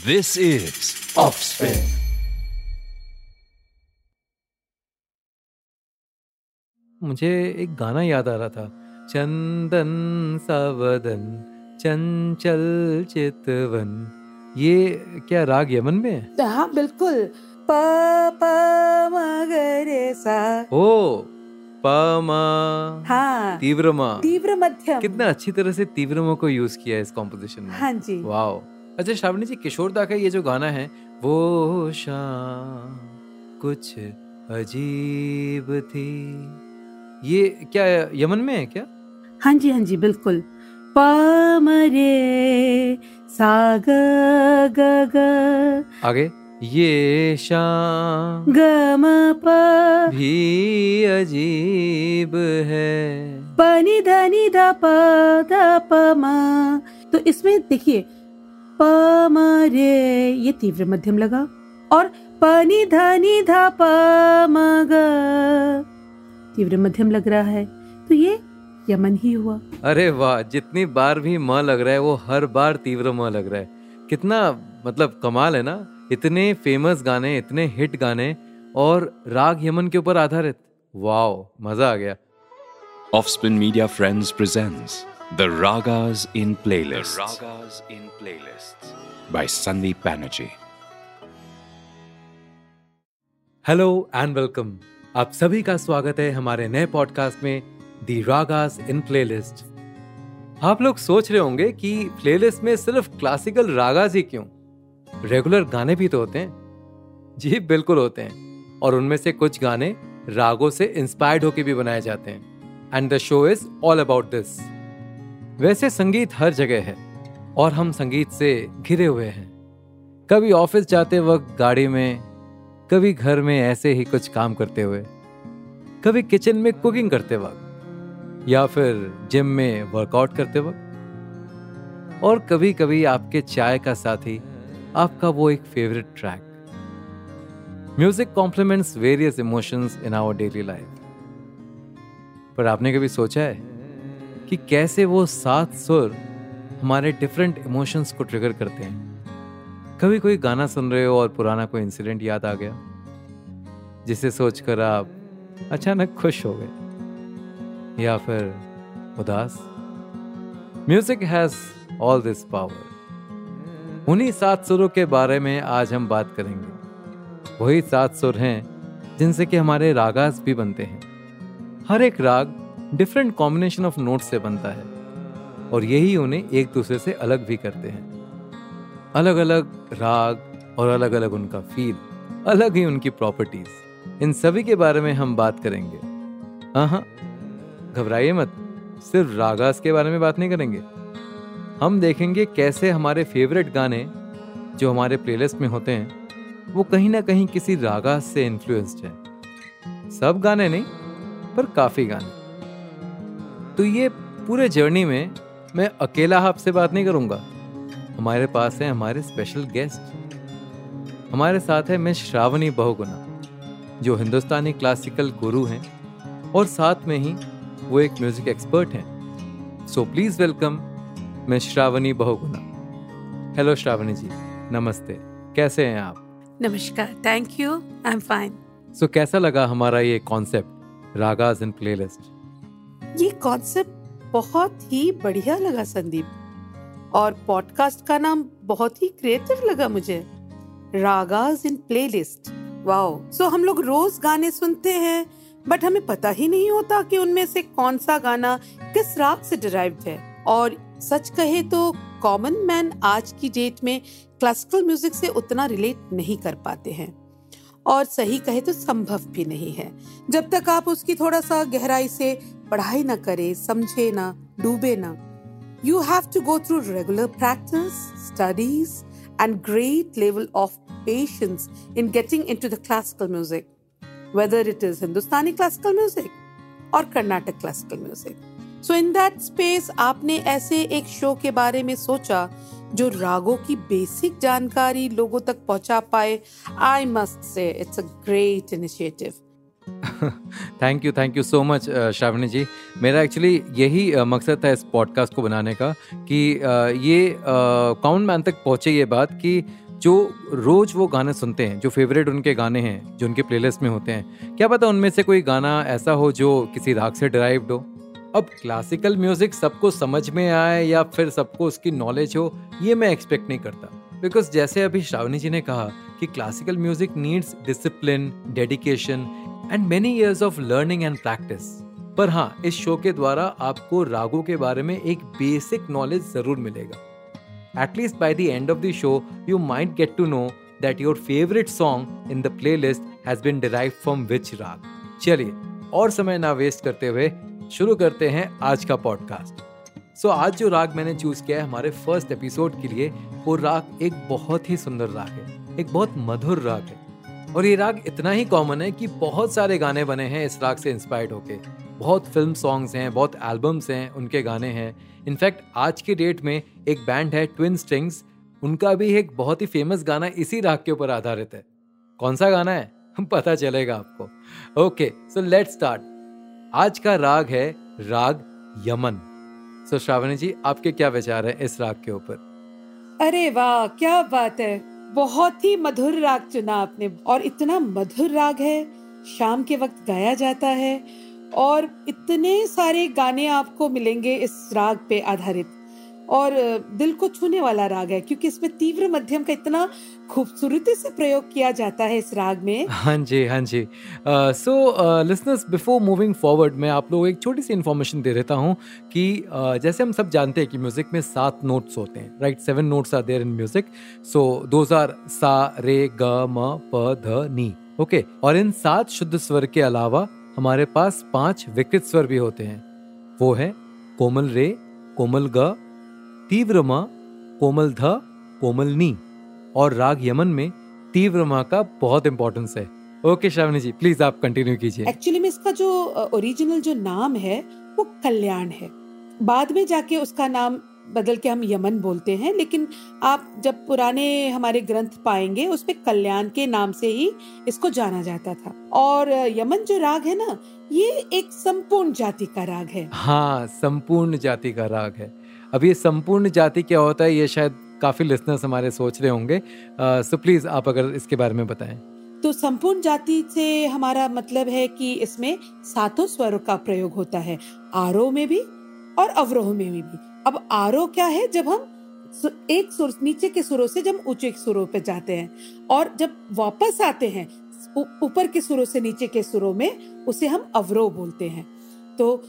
This is Offspin. मुझे एक गाना याद आ रहा था, चंदन सावदन चंचल चेतवन, ये क्या राग यमन में है? हाँ बिल्कुल, ओ पामा, हाँ, तीव्र मध्यम। कितना अच्छी तरह से तीव्रमों को यूज किया है इस कॉम्पोजिशन में। हाँ जी, वाओ। अच्छा श्रावणी जी, किशोर दा का ये जो गाना है, वो शाम कुछ अजीब थी, ये क्या यमन में है क्या? हाँ जी, हाँ जी बिल्कुल। पाम रे सागा गा, आगे ये शाम गम पा भी अजीब है, पनी धनी धा पमा। तो इसमें देखिए पम रे, ये तीव्र मध्यम लगा, और पनी धनी धा पमा ग तीव्र मध्यम लग रहा है, तो ये यमन ही हुआ। अरे वाह, जितनी बार भी म लग रहा है वो हर बार तीव्र म लग रहा है। कितना मतलब कमाल है ना, इतने फेमस गाने, इतने हिट गाने और राग यमन के ऊपर आधारित। वाओ, मजा आ गया। Offspin media friends presents the ragas in playlists by Sandeep Banerjee. Hello and welcome, आप सभी का स्वागत है हमारे नए पॉडकास्ट में दी रागास इन प्लेलिस्ट। आप लोग सोच रहे होंगे कि प्लेलिस्ट में सिर्फ क्लासिकल रागास ही क्यों, रेगुलर गाने भी तो होते हैं। जी बिल्कुल होते हैं, और उनमें से कुछ गाने रागों से इंस्पायर्ड होके भी बनाए जाते हैं। And the show is all about this. वैसे संगीत हर जगह है और हम संगीत से घिरे हुए हैं। कभी ऑफिस जाते वक्त गाड़ी में, कभी घर में ऐसे ही कुछ काम करते हुए, कभी किचन में कुकिंग करते वक्त, या फिर जिम में वर्कआउट करते वक्त, और कभी कभी आपके चाय का साथी, आपका वो एक favourite track. Music complements various emotions in our daily life. पर आपने कभी सोचा है कि कैसे वो सात सुर हमारे डिफरेंट इमोशंस को ट्रिगर करते हैं? कभी कोई गाना सुन रहे हो और पुराना कोई इंसिडेंट याद आ गया जिसे सोचकर आप अचानक खुश हो गए, या फिर उदास। Music has all this power. उन्हीं सात सुरों के बारे में आज हम बात करेंगे। वही सात सुर हैं जिनसे कि हमारे रागास भी बनते हैं। हर एक राग डिफरेंट कॉम्बिनेशन ऑफ नोट्स से बनता है, और यही उन्हें एक दूसरे से अलग भी करते हैं। अलग अलग राग और अलग अलग उनका फील, अलग ही उनकी प्रॉपर्टीज, इन सभी के बारे में हम बात करेंगे। हाँ, घबराइए मत, सिर्फ रागास के बारे में बात नहीं करेंगे। हम देखेंगे कैसे हमारे फेवरेट गाने जो हमारे प्लेलिस्ट में होते हैं, वो कहीं ना कहीं किसी रागास से इन्फ्लुएंस्ड हैं। सब गाने नहीं, पर काफ़ी गाने। तो ये पूरे जर्नी में मैं अकेला आपसे बात नहीं करूँगा। हमारे पास है हमारे स्पेशल गेस्ट। हमारे साथ है मिस श्रावणी बहुगुणा, जो हिंदुस्तानी क्लासिकल गुरु हैं और साथ में ही वो एक म्यूजिक एक्सपर्ट हैं। So please welcome miss Shravani Bahuguna. Hello Shravani ji, नमस्ते, कैसे हैं आप? नमस्कार, thank you, I am fine. So कैसा लगा हमारा ये कॉन्सेप्ट रागास इन प्लेलिस्ट? ये कॉन्सेप्ट बहुत ही बढ़िया लगा संदीप, और पॉडकास्ट का नाम बहुत ही क्रिएटिव लगा मुझे, ragas in playlist. Wow. So हम लोग रोज गाने सुनते हैं, बट हमें पता ही नहीं होता कि उनमें से कौन सा गाना किस राग से डिराइव्ड है। और सच कहे तो कॉमन मैन आज की डेट में क्लासिकल म्यूजिक से उतना रिलेट नहीं कर पाते हैं, और सही कहे तो संभव भी नहीं है जब तक आप उसकी थोड़ा सा गहराई से पढ़ाई ना करें, समझे ना, डूबे ना। You have to go through regular practice, studies, and great level of patience in getting into the classical music, whether it is Hindustani classical music or Carnatic classical music. So in that space, आपने ऐसे एक show के बारे में सोचा जो रागों की basic जानकारी लोगों तक पहुंचा पाए। I must say, it's a great initiative. Thank you so much Shravani ji. मेरा एक्चुअली यही मकसद था इस पॉडकास्ट को बनाने का कि ये कॉमन मैन तक पहुँचे ये बात कि जो रोज़ वो गाने सुनते हैं, जो फेवरेट उनके गाने हैं जो उनके प्लेलिस्ट में होते हैं, क्या पता उनमें से कोई गाना ऐसा हो जो किसी राग से डिराइव्ड हो। अब क्लासिकल म्यूज़िक सबको समझ में आए या फिर सबको उसकी नॉलेज हो, ये मैं एक्सपेक्ट नहीं करता, बिकॉज जैसे अभी श्रावणी जी ने कहा कि classical music needs discipline, dedication and many years of learning and practice. पर हाँ, इस शो के द्वारा आपको रागों के बारे में एक बेसिक नॉलेज ज़रूर मिलेगा। At least by the end of the show, you might get to know that your favorite song in the playlist has been derived from which राग। चलिए और समय ना वेस्ट करते हुए शुरू करते हैं आज का पॉडकास्ट। So, आज जो राग मैंने चूज़ किया है हमारे फर्स्ट एपिसोड के लिए, वो राग एक बहुत ही सुंदर राग है, एक बहुत मधुर राग है। और ये राग इतना ही कॉमन है कि बहुत सारे गाने बने हैं इस राग से इंस्पायर्ड होके। बहुत फिल्म सॉन्ग्स हैं, बहुत एल्बम्स हैं, उनके गाने हैं। इनफैक्ट आज की डेट में एक बैंड है ट्विन स्ट्रिंग्स, उनका भी एक बहुत ही फेमस गाना इसी राग के ऊपर आधारित है। कौन सा गाना है पता चलेगा आपको। Okay, so let's start. आज का राग है राग यमन। सो श्रावणी जी, आपके क्या विचार हैं इस राग के ऊपर? अरे वाह, क्या बात है, बहुत ही मधुर राग चुना आपने। और इतना मधुर राग है, शाम के वक्त गाया जाता है और इतने सारे गाने आपको मिलेंगे इस राग पे आधारित, और दिल को छूने वाला राग है क्योंकि इसमें तीव्र मध्यम का इतना खूबसूरती से प्रयोग किया जाता है इस राग में। हाँ जी, हाँ जी। So listeners, before moving forward मैं आप लोगों को एक छोटी सी इन्फॉर्मेशन दे देता हूँ कि जैसे हम सब जानते हैं कि म्यूज़िक में 7 नोट्स होते हैं, right? 7 notes are there in music. So those are सा, रे, ग, म, प, ध, नी। ओके, और इन 7 शुद्ध स्वर के अलावा हमारे पास 5 विकृत स्वर भी होते हैं। वो है कोमल रे, कोमल ग, तीव्र म, कोमल ध, कोमल नी। और राग यमन में तीव्र म का बहुत इम्पोर्टेंस है। ओके श्रावणी जी, प्लीज आप कंटिन्यू कीजिए। एक्चुअली में इसका जो ओरिजिनल जो नाम है वो कल्याण है, बाद में जाके उसका नाम बदल के हम यमन बोलते हैं, लेकिन आप जब पुराने हमारे ग्रंथ पाएंगे उसपे कल्याण के नाम से ही इसको जाना जाता था। और यमन जो राग है ना, ये एक संपूर्ण जाति का राग है। हाँ, संपूर्ण जाति का राग है। अब ये संपूर्ण जाति क्या होता है, ये शायद काफी लिसनर्स हमारे सोच रहे होंगे, सो प्लीज आप अगर इसके बारे में बताएं। तो संपूर्ण जाति से हमारा मतलब है कि इसमें 7 स्वरों का प्रयोग होता है, आरोह में भी और अवरोह में भी। अब आरोह क्या है? जब हम एक सुर नीचे के सुरों से जब ऊंचे सुरों पे जाते हैं और जब वापस आते हैं ऊपर के सुरों से नीचे के सुरों में, उसे हम अवरोह बोलते हैं। तो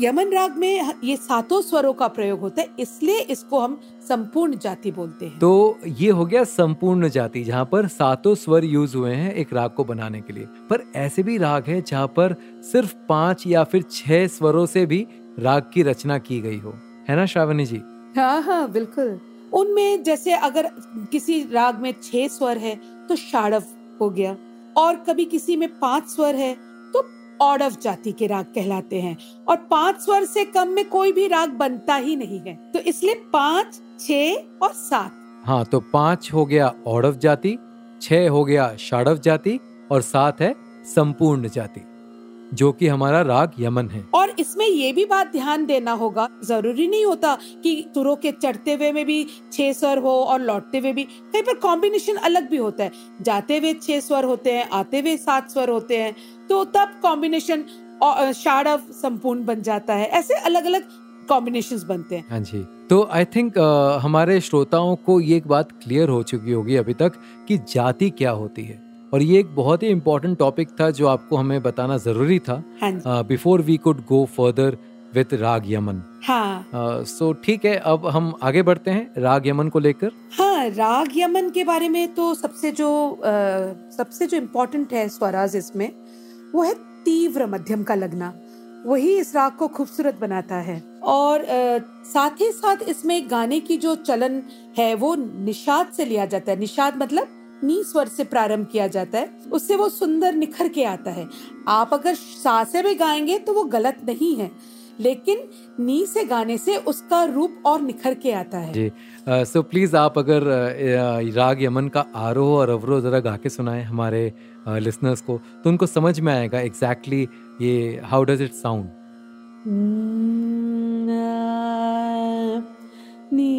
यमन राग में ये 7 स्वरों का प्रयोग होता है, इसलिए इसको हम संपूर्ण जाति बोलते हैं। तो ये हो गया संपूर्ण जाति, जहाँ पर 7 स्वर यूज हुए हैं एक राग को बनाने के लिए। पर ऐसे भी राग है जहाँ पर सिर्फ 5 या फिर 6 स्वरों से भी राग की रचना की गई हो, है ना श्रावणी जी? हाँ हाँ, बिल्कुल। उनमें जैसे अगर किसी राग में 6 स्वर है तो षाडव हो गया, और कभी किसी में 5 स्वर है तो औडव जाति के राग कहलाते हैं, और 5 स्वर से कम में कोई भी राग बनता ही नहीं है। तो इसलिए 5, 6 और 7। हाँ, तो 5 हो गया औडव जाति, 6 हो गया षाडव जाति, और 7 है संपूर्ण जाति, जो कि हमारा राग यमन है। और इसमें ये भी बात ध्यान देना होगा, जरूरी नहीं होता कि सुरों के चढ़ते हुए में भी 6 स्वर हो और लौटते हुए भी, कहीं पर कॉम्बिनेशन अलग भी होता है। जाते हुए 6 स्वर होते हैं, आते हुए 7 स्वर होते हैं, तो तब कॉम्बिनेशन षाडव संपूर्ण बन जाता है। ऐसे अलग अलग कॉम्बिनेशंस बनते हैं। हाँ जी, तो आई थिंक हमारे श्रोताओं को ये एक बात क्लियर हो चुकी होगी अभी तक कि जाति क्या होती है, और ये एक बहुत ही इम्पोर्टेंट टॉपिक था जो आपको हमें बताना जरूरी था before we could go further with raga Yaman. So ठीक है, अब हम आगे बढ़ते हैं राग यमन को लेकर। हाँ, राग यमन के बारे में तो सबसे जो इम्पोर्टेंट है स्वराज इसमें, वो है तीव्र मध्यम का लगना। वही इस राग को खूबसूरत बनाता है। और साथ ही साथ इसमें गाने की जो चलन है वो निषाद से लिया जाता है। निषाद मतलब नी स्वर से प्रारंभ किया जाता है, उससे वो सुंदर निखर के आता है। आप अगर सा से भी गाएंगे तो वो गलत नहीं है, लेकिन नी से गाने से उसका रूप और निखर के आता है जी। सो प्लीज आप अगर राग यमन का आरोह और अवरोह जरा गा के सुनाएं हमारे लिसनर्स को, तो उनको समझ में आएगा एग्जैक्टली ये हाउ डज इट साउंड। नी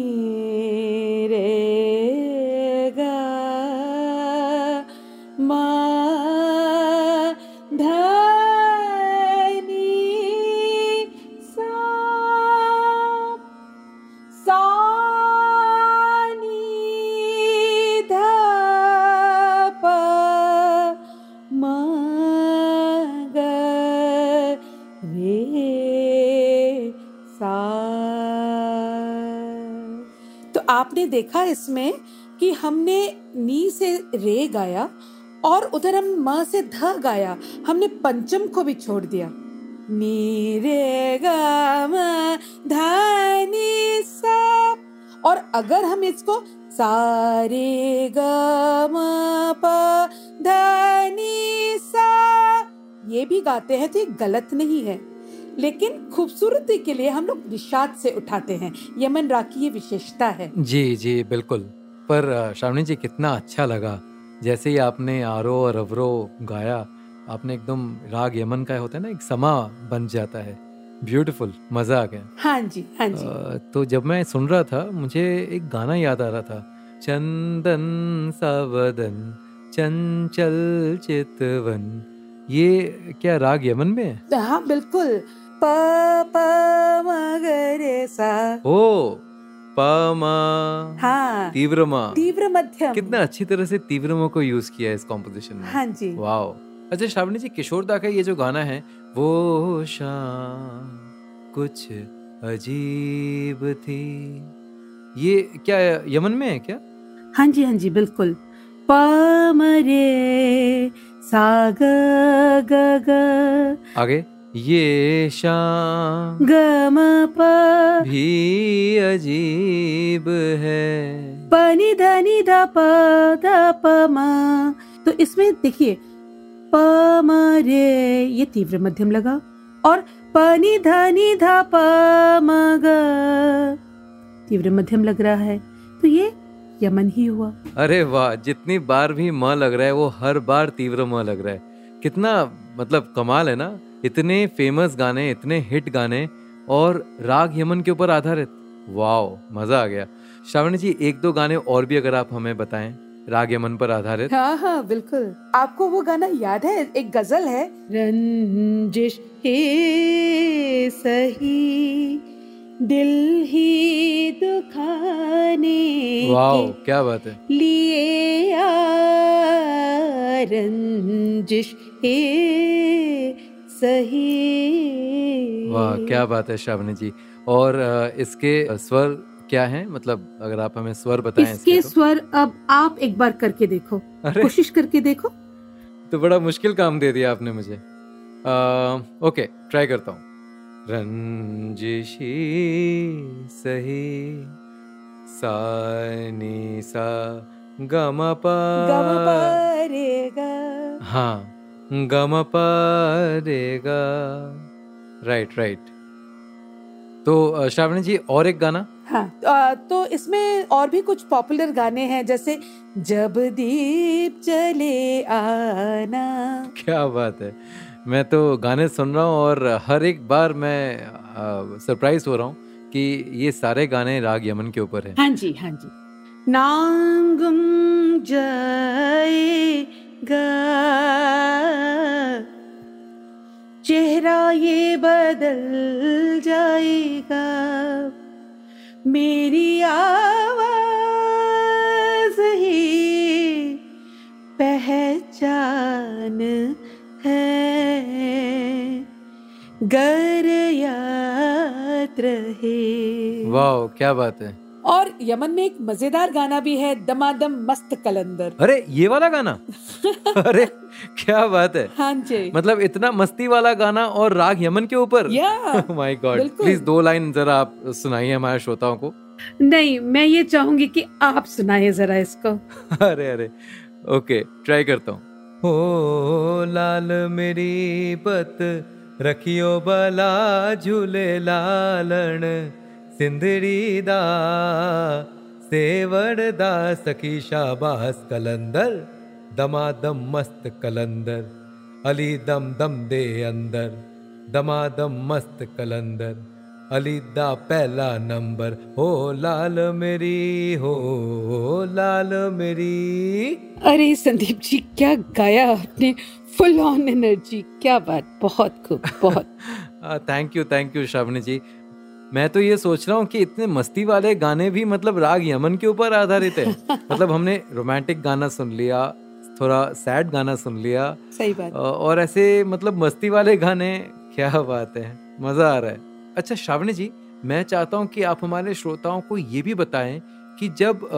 रे गा मा धा आपने देखा इसमें कि हमने नी से रे गाया और उधर हम मां से ध गाया, हमने पंचम को भी छोड़ दिया। नी रे गा मा धा नी सा, और अगर हम इसको सा रे गा मा पा धा नी सा ये भी गाते हैं तो ये गलत नहीं है, लेकिन खूबसूरती के लिए हम लोग निषाद से उठाते हैं। यमन राग की ये विशेषता है जी। जी बिल्कुल। पर श्रावणी जी कितना अच्छा लगा जैसे ही आपने आरो और अवरो गाया, आपने एकदम राग यमन का होता है ना एक समा बन जाता है, ब्यूटीफुल, मजा आ गया। हाँ जी, हाँ जी। तो जब मैं सुन रहा था मुझे एक गाना याद आ रहा था, चंदन सावदन चंचल चितवन, ये क्या राग यमन में है? हाँ बिल्कुल। कितना अच्छी तरह से तीव्रमा को यूज किया है इस कॉम्पोजिशन में। हाँ जी, वाओ। अच्छा श्रावणी जी, किशोर दा का ये जो गाना है वो शाम कुछ अजीब थी, ये क्या यमन में है क्या? हाँ जी, हाँ जी बिल्कुल। पाम रे साग आगे ये शाम गम भी अजीब है, पानी धनी धा पमा। तो इसमें देखिए पम रे ये तीव्र मध्यम लगा, और पानी धनी धा पमा तीव्र मध्यम लग रहा है, तो ये यमन ही हुआ। अरे वाह, जितनी बार भी माँ लग रहा है वो हर बार तीव्र माँ लग रहा है। कितना मतलब कमाल है ना, इतने फेमस गाने, इतने हिट गाने और राग यमन के ऊपर आधारित। वाओ, मजा आ गया। श्रावणी जी, एक दो गाने और भी अगर आप हमें बताएं राग यमन पर आधारित। हाँ हाँ बिल्कुल। आपको वो गाना याद है, एक गजल है, रंजिश है सही दिल ही दुखाने। वाओ, क्या बात है। लिए रंजिश ए सही। वाह, क्या बात है श्रावणी जी। और इसके स्वर क्या हैं, मतलब अगर आप हमें स्वर बताएं इसके तो? स्वर अब आप एक बार करके देखो, कोशिश करके देखो। तो बड़ा मुश्किल काम दे दिया आपने मुझे। ओके, ट्राई करता हूँ। रंजिशी सही सानी सा गमा पारेगा। हाँ, गमा पारेगा, राइट राइट। तो श्रावणी जी, और एक गाना। हाँ, तो इसमें और भी कुछ पॉपुलर गाने हैं, जैसे जब दीप चले आना। क्या बात है, मैं तो गाने सुन रहा हूँ और हर एक बार मैं सरप्राइज हो रहा हूँ कि ये सारे गाने राग यमन के ऊपर हैं। हाँ जी, हाँ जी। नांगुम जाएगा चेहरा ये बदल जाएगा, मेरी आवाज ही पहचान है, गर याद रहे। वाओ, क्या बात है। और यमन में एक मजेदार गाना भी है, दमादम मस्त कलंदर। अरे ये वाला गाना अरे क्या बात है। हाँ जी, मतलब इतना मस्ती वाला गाना और राग यमन के ऊपर। माय गॉड, प्लीज दो लाइन जरा आप सुनाइए हमारे श्रोताओं को। नहीं, मैं ये चाहूंगी कि आप सुनाइए जरा इसको। अरे अरे, ओके, ट्राई करता हूँ। ओ लाल मेरी पत रखियो भला झूलेलालण सिंधरी दा सेवड़ दा सखी शाबास कलंदर दमादम मस्त कलंदर अली दम दम दे अंदर दमादम मस्त कलंदर अली दा पहला नंबर हो लाल मेरी। अरे संदीप जी क्या गाया आपने, फुल ऑन एनर्जी, क्या बात, बहुत खूब, बहुत। Thank you Shravani ji. मैं तो ये सोच रहा हूँ कि इतने मस्ती वाले गाने भी मतलब राग यमन के ऊपर आधारित है। मतलब हमने रोमांटिक गाना सुन लिया, थोड़ा सैड गाना सुन लिया, सही बात, और ऐसे मतलब मस्ती वाले गाने, क्या बात है, मजा आ रहा है। अच्छा श्रावणी जी, मैं चाहता हूँ कि आप हमारे श्रोताओं को ये भी बताएं कि जब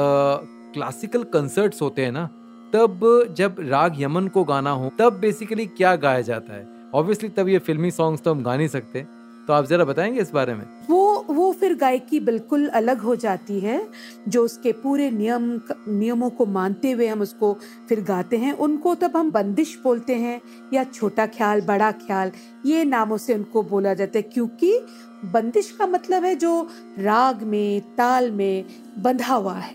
क्लासिकल कंसर्ट्स होते हैं ना, तब जब राग यमन को गाना हो तब बेसिकली क्या गाया जाता है? ऑब्वियसली तब ये फिल्मी सॉन्ग्स तो हम गा नहीं सकते, तो आप जरा बताएंगे इस बारे में। वो फिर गायकी बिल्कुल अलग हो जाती है, जो उसके पूरे नियमों को मानते हुए हम उसको फिर गाते हैं। उनको तब हम बंदिश बोलते हैं, या छोटा ख्याल बड़ा ख्याल, ये नामों से उनको बोला जाता है, क्योंकि बंदिश का मतलब है जो राग में ताल में बंधा हुआ है।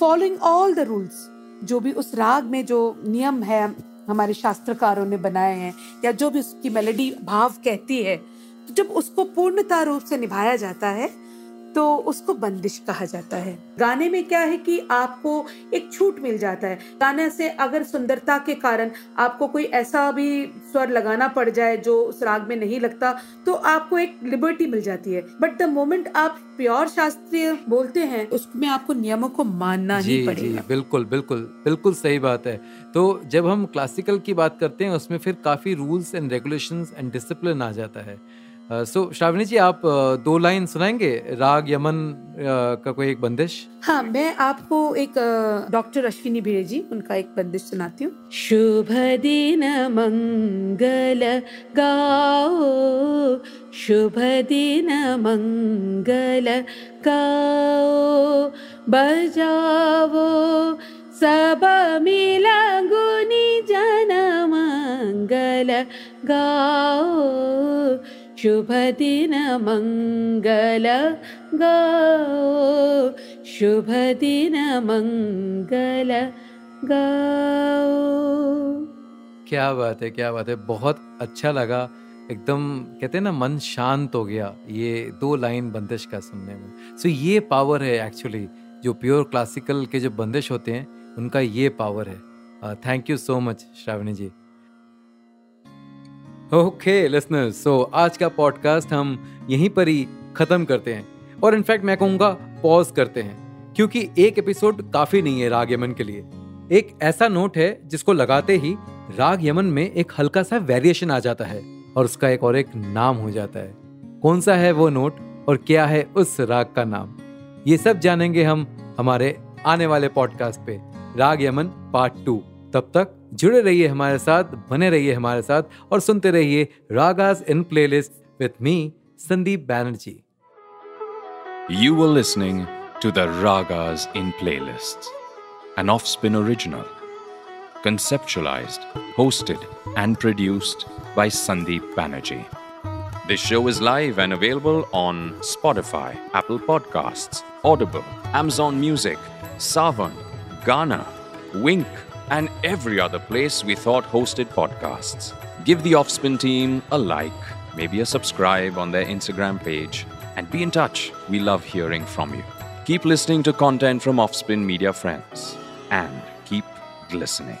फॉलोइंग ऑल द रूल्स, जो भी उस राग में जो नियम है हमारे शास्त्रकारों ने बनाए हैं, या जो भी उसकी मेलोडी भाव कहती है, जब उसको पूर्णता रूप से निभाया जाता है तो उसको बंदिश कहा जाता है। गाने में क्या है कि आपको एक छूट मिल जाता है। गाने से अगर सुंदरता के कारण आपको कोई ऐसा भी स्वर लगाना पड़ जाए जो उस राग में नहीं लगता, तो आपको एक लिबर्टी मिल जाती है। बट द मोमेंट आप प्योर शास्त्रीय बोलते हैं, उसमें आपको नियमों को मानना ही पड़ेगा। बिल्कुल बिल्कुल बिल्कुल सही बात है। तो जब हम क्लासिकल की बात करते हैं उसमें फिर काफी rules and regulations and discipline आ जाता है। सो श्रावणी जी, आप दो लाइन सुनाएंगे राग यमन का कोई एक बंदिश? हाँ, मैं आपको एक डॉक्टर अश्विनी भिड़े जी, उनका एक बंदिश सुनाती हूँ। शुभ दिन मंगल गाओ, शुभ दिन मंगल गाओ, बजाओ सब मिला गुनी जन मंगल गाओ, शुभ दिन मंगल गाओ, शुभ दिन मंगल गाओ। क्या बात है, क्या बात है, बहुत अच्छा लगा एकदम, कहते हैं ना मन शांत हो गया ये दो लाइन बंदिश का सुनने में। सो ये पावर है एक्चुअली, जो प्योर क्लासिकल के जो बंदिश होते हैं उनका ये पावर है। Thank you so much Shravani ji. Okay listeners, so आज का पॉडकास्ट हम यहीं पर ही ख़त्म करते हैं, और इनफैक्ट मैं कहूँगा पॉज करते हैं, क्योंकि एक एपिसोड काफ़ी नहीं है राग यमन के लिए। एक ऐसा नोट है जिसको लगाते ही राग यमन में एक हल्का सा वेरिएशन आ जाता है, और उसका एक और एक नाम हो जाता है। कौन सा है वो नोट और क्या है उस राग का नाम, ये सब जानेंगे हम हमारे आने वाले पॉडकास्ट पे, राग यमन पार्ट 2। तब तक जुड़े रहिए हमारे साथ, बने रहिए हमारे साथ, और सुनते रहिए ragas in playlist with me Sandeep Banerjee. You were listening to the ragas in playlist, an Offspin original, conceptualized, hosted and produced by Sandeep Banerji. This show is live and available on Spotify, Apple Podcasts, Audible, Amazon Music, Saavn, Gaana, Wink, and every other place we thought hosted podcasts. Give the Offspin team a like, maybe a subscribe on their Instagram page, and be in touch. We love hearing from you. Keep listening to content from Offspin Media friends, and keep glistening.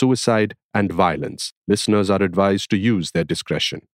suicide, and violence. Listeners are advised to use their discretion.